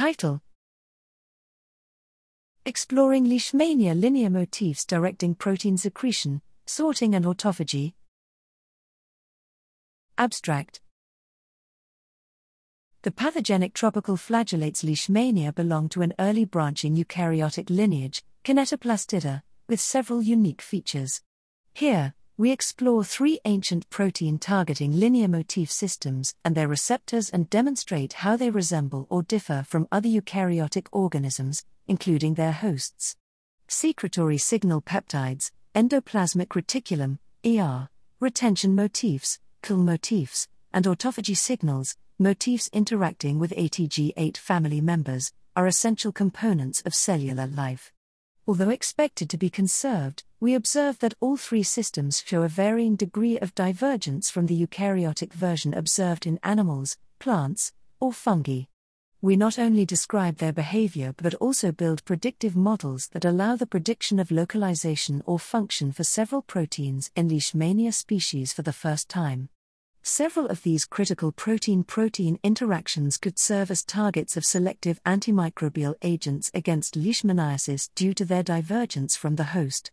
Title: Exploring Leishmania linear motifs directing protein secretion, sorting and autophagy. Abstract: The pathogenic tropical flagellates Leishmania belong to an early branching eukaryotic lineage, Kinetoplastida, with several unique features. Here, we explore three ancient protein-targeting linear motif systems and their receptors and demonstrate how they resemble or differ from other eukaryotic organisms, including their hosts. Secretory signal peptides, endoplasmic reticulum, ER, retention motifs, KDEL motifs, and autophagy signals, motifs interacting with ATG8 family members, are essential components of cellular life. Although expected to be conserved, we observe that all three systems show a varying degree of divergence from the eukaryotic version observed in animals, plants, or fungi. We not only describe their behavior but also build predictive models that allow the prediction of localization or function for several proteins in Leishmania species for the first time. Several of these critical protein-protein interactions could serve as targets of selective antimicrobial agents against Leishmaniasis due to their divergence from the host.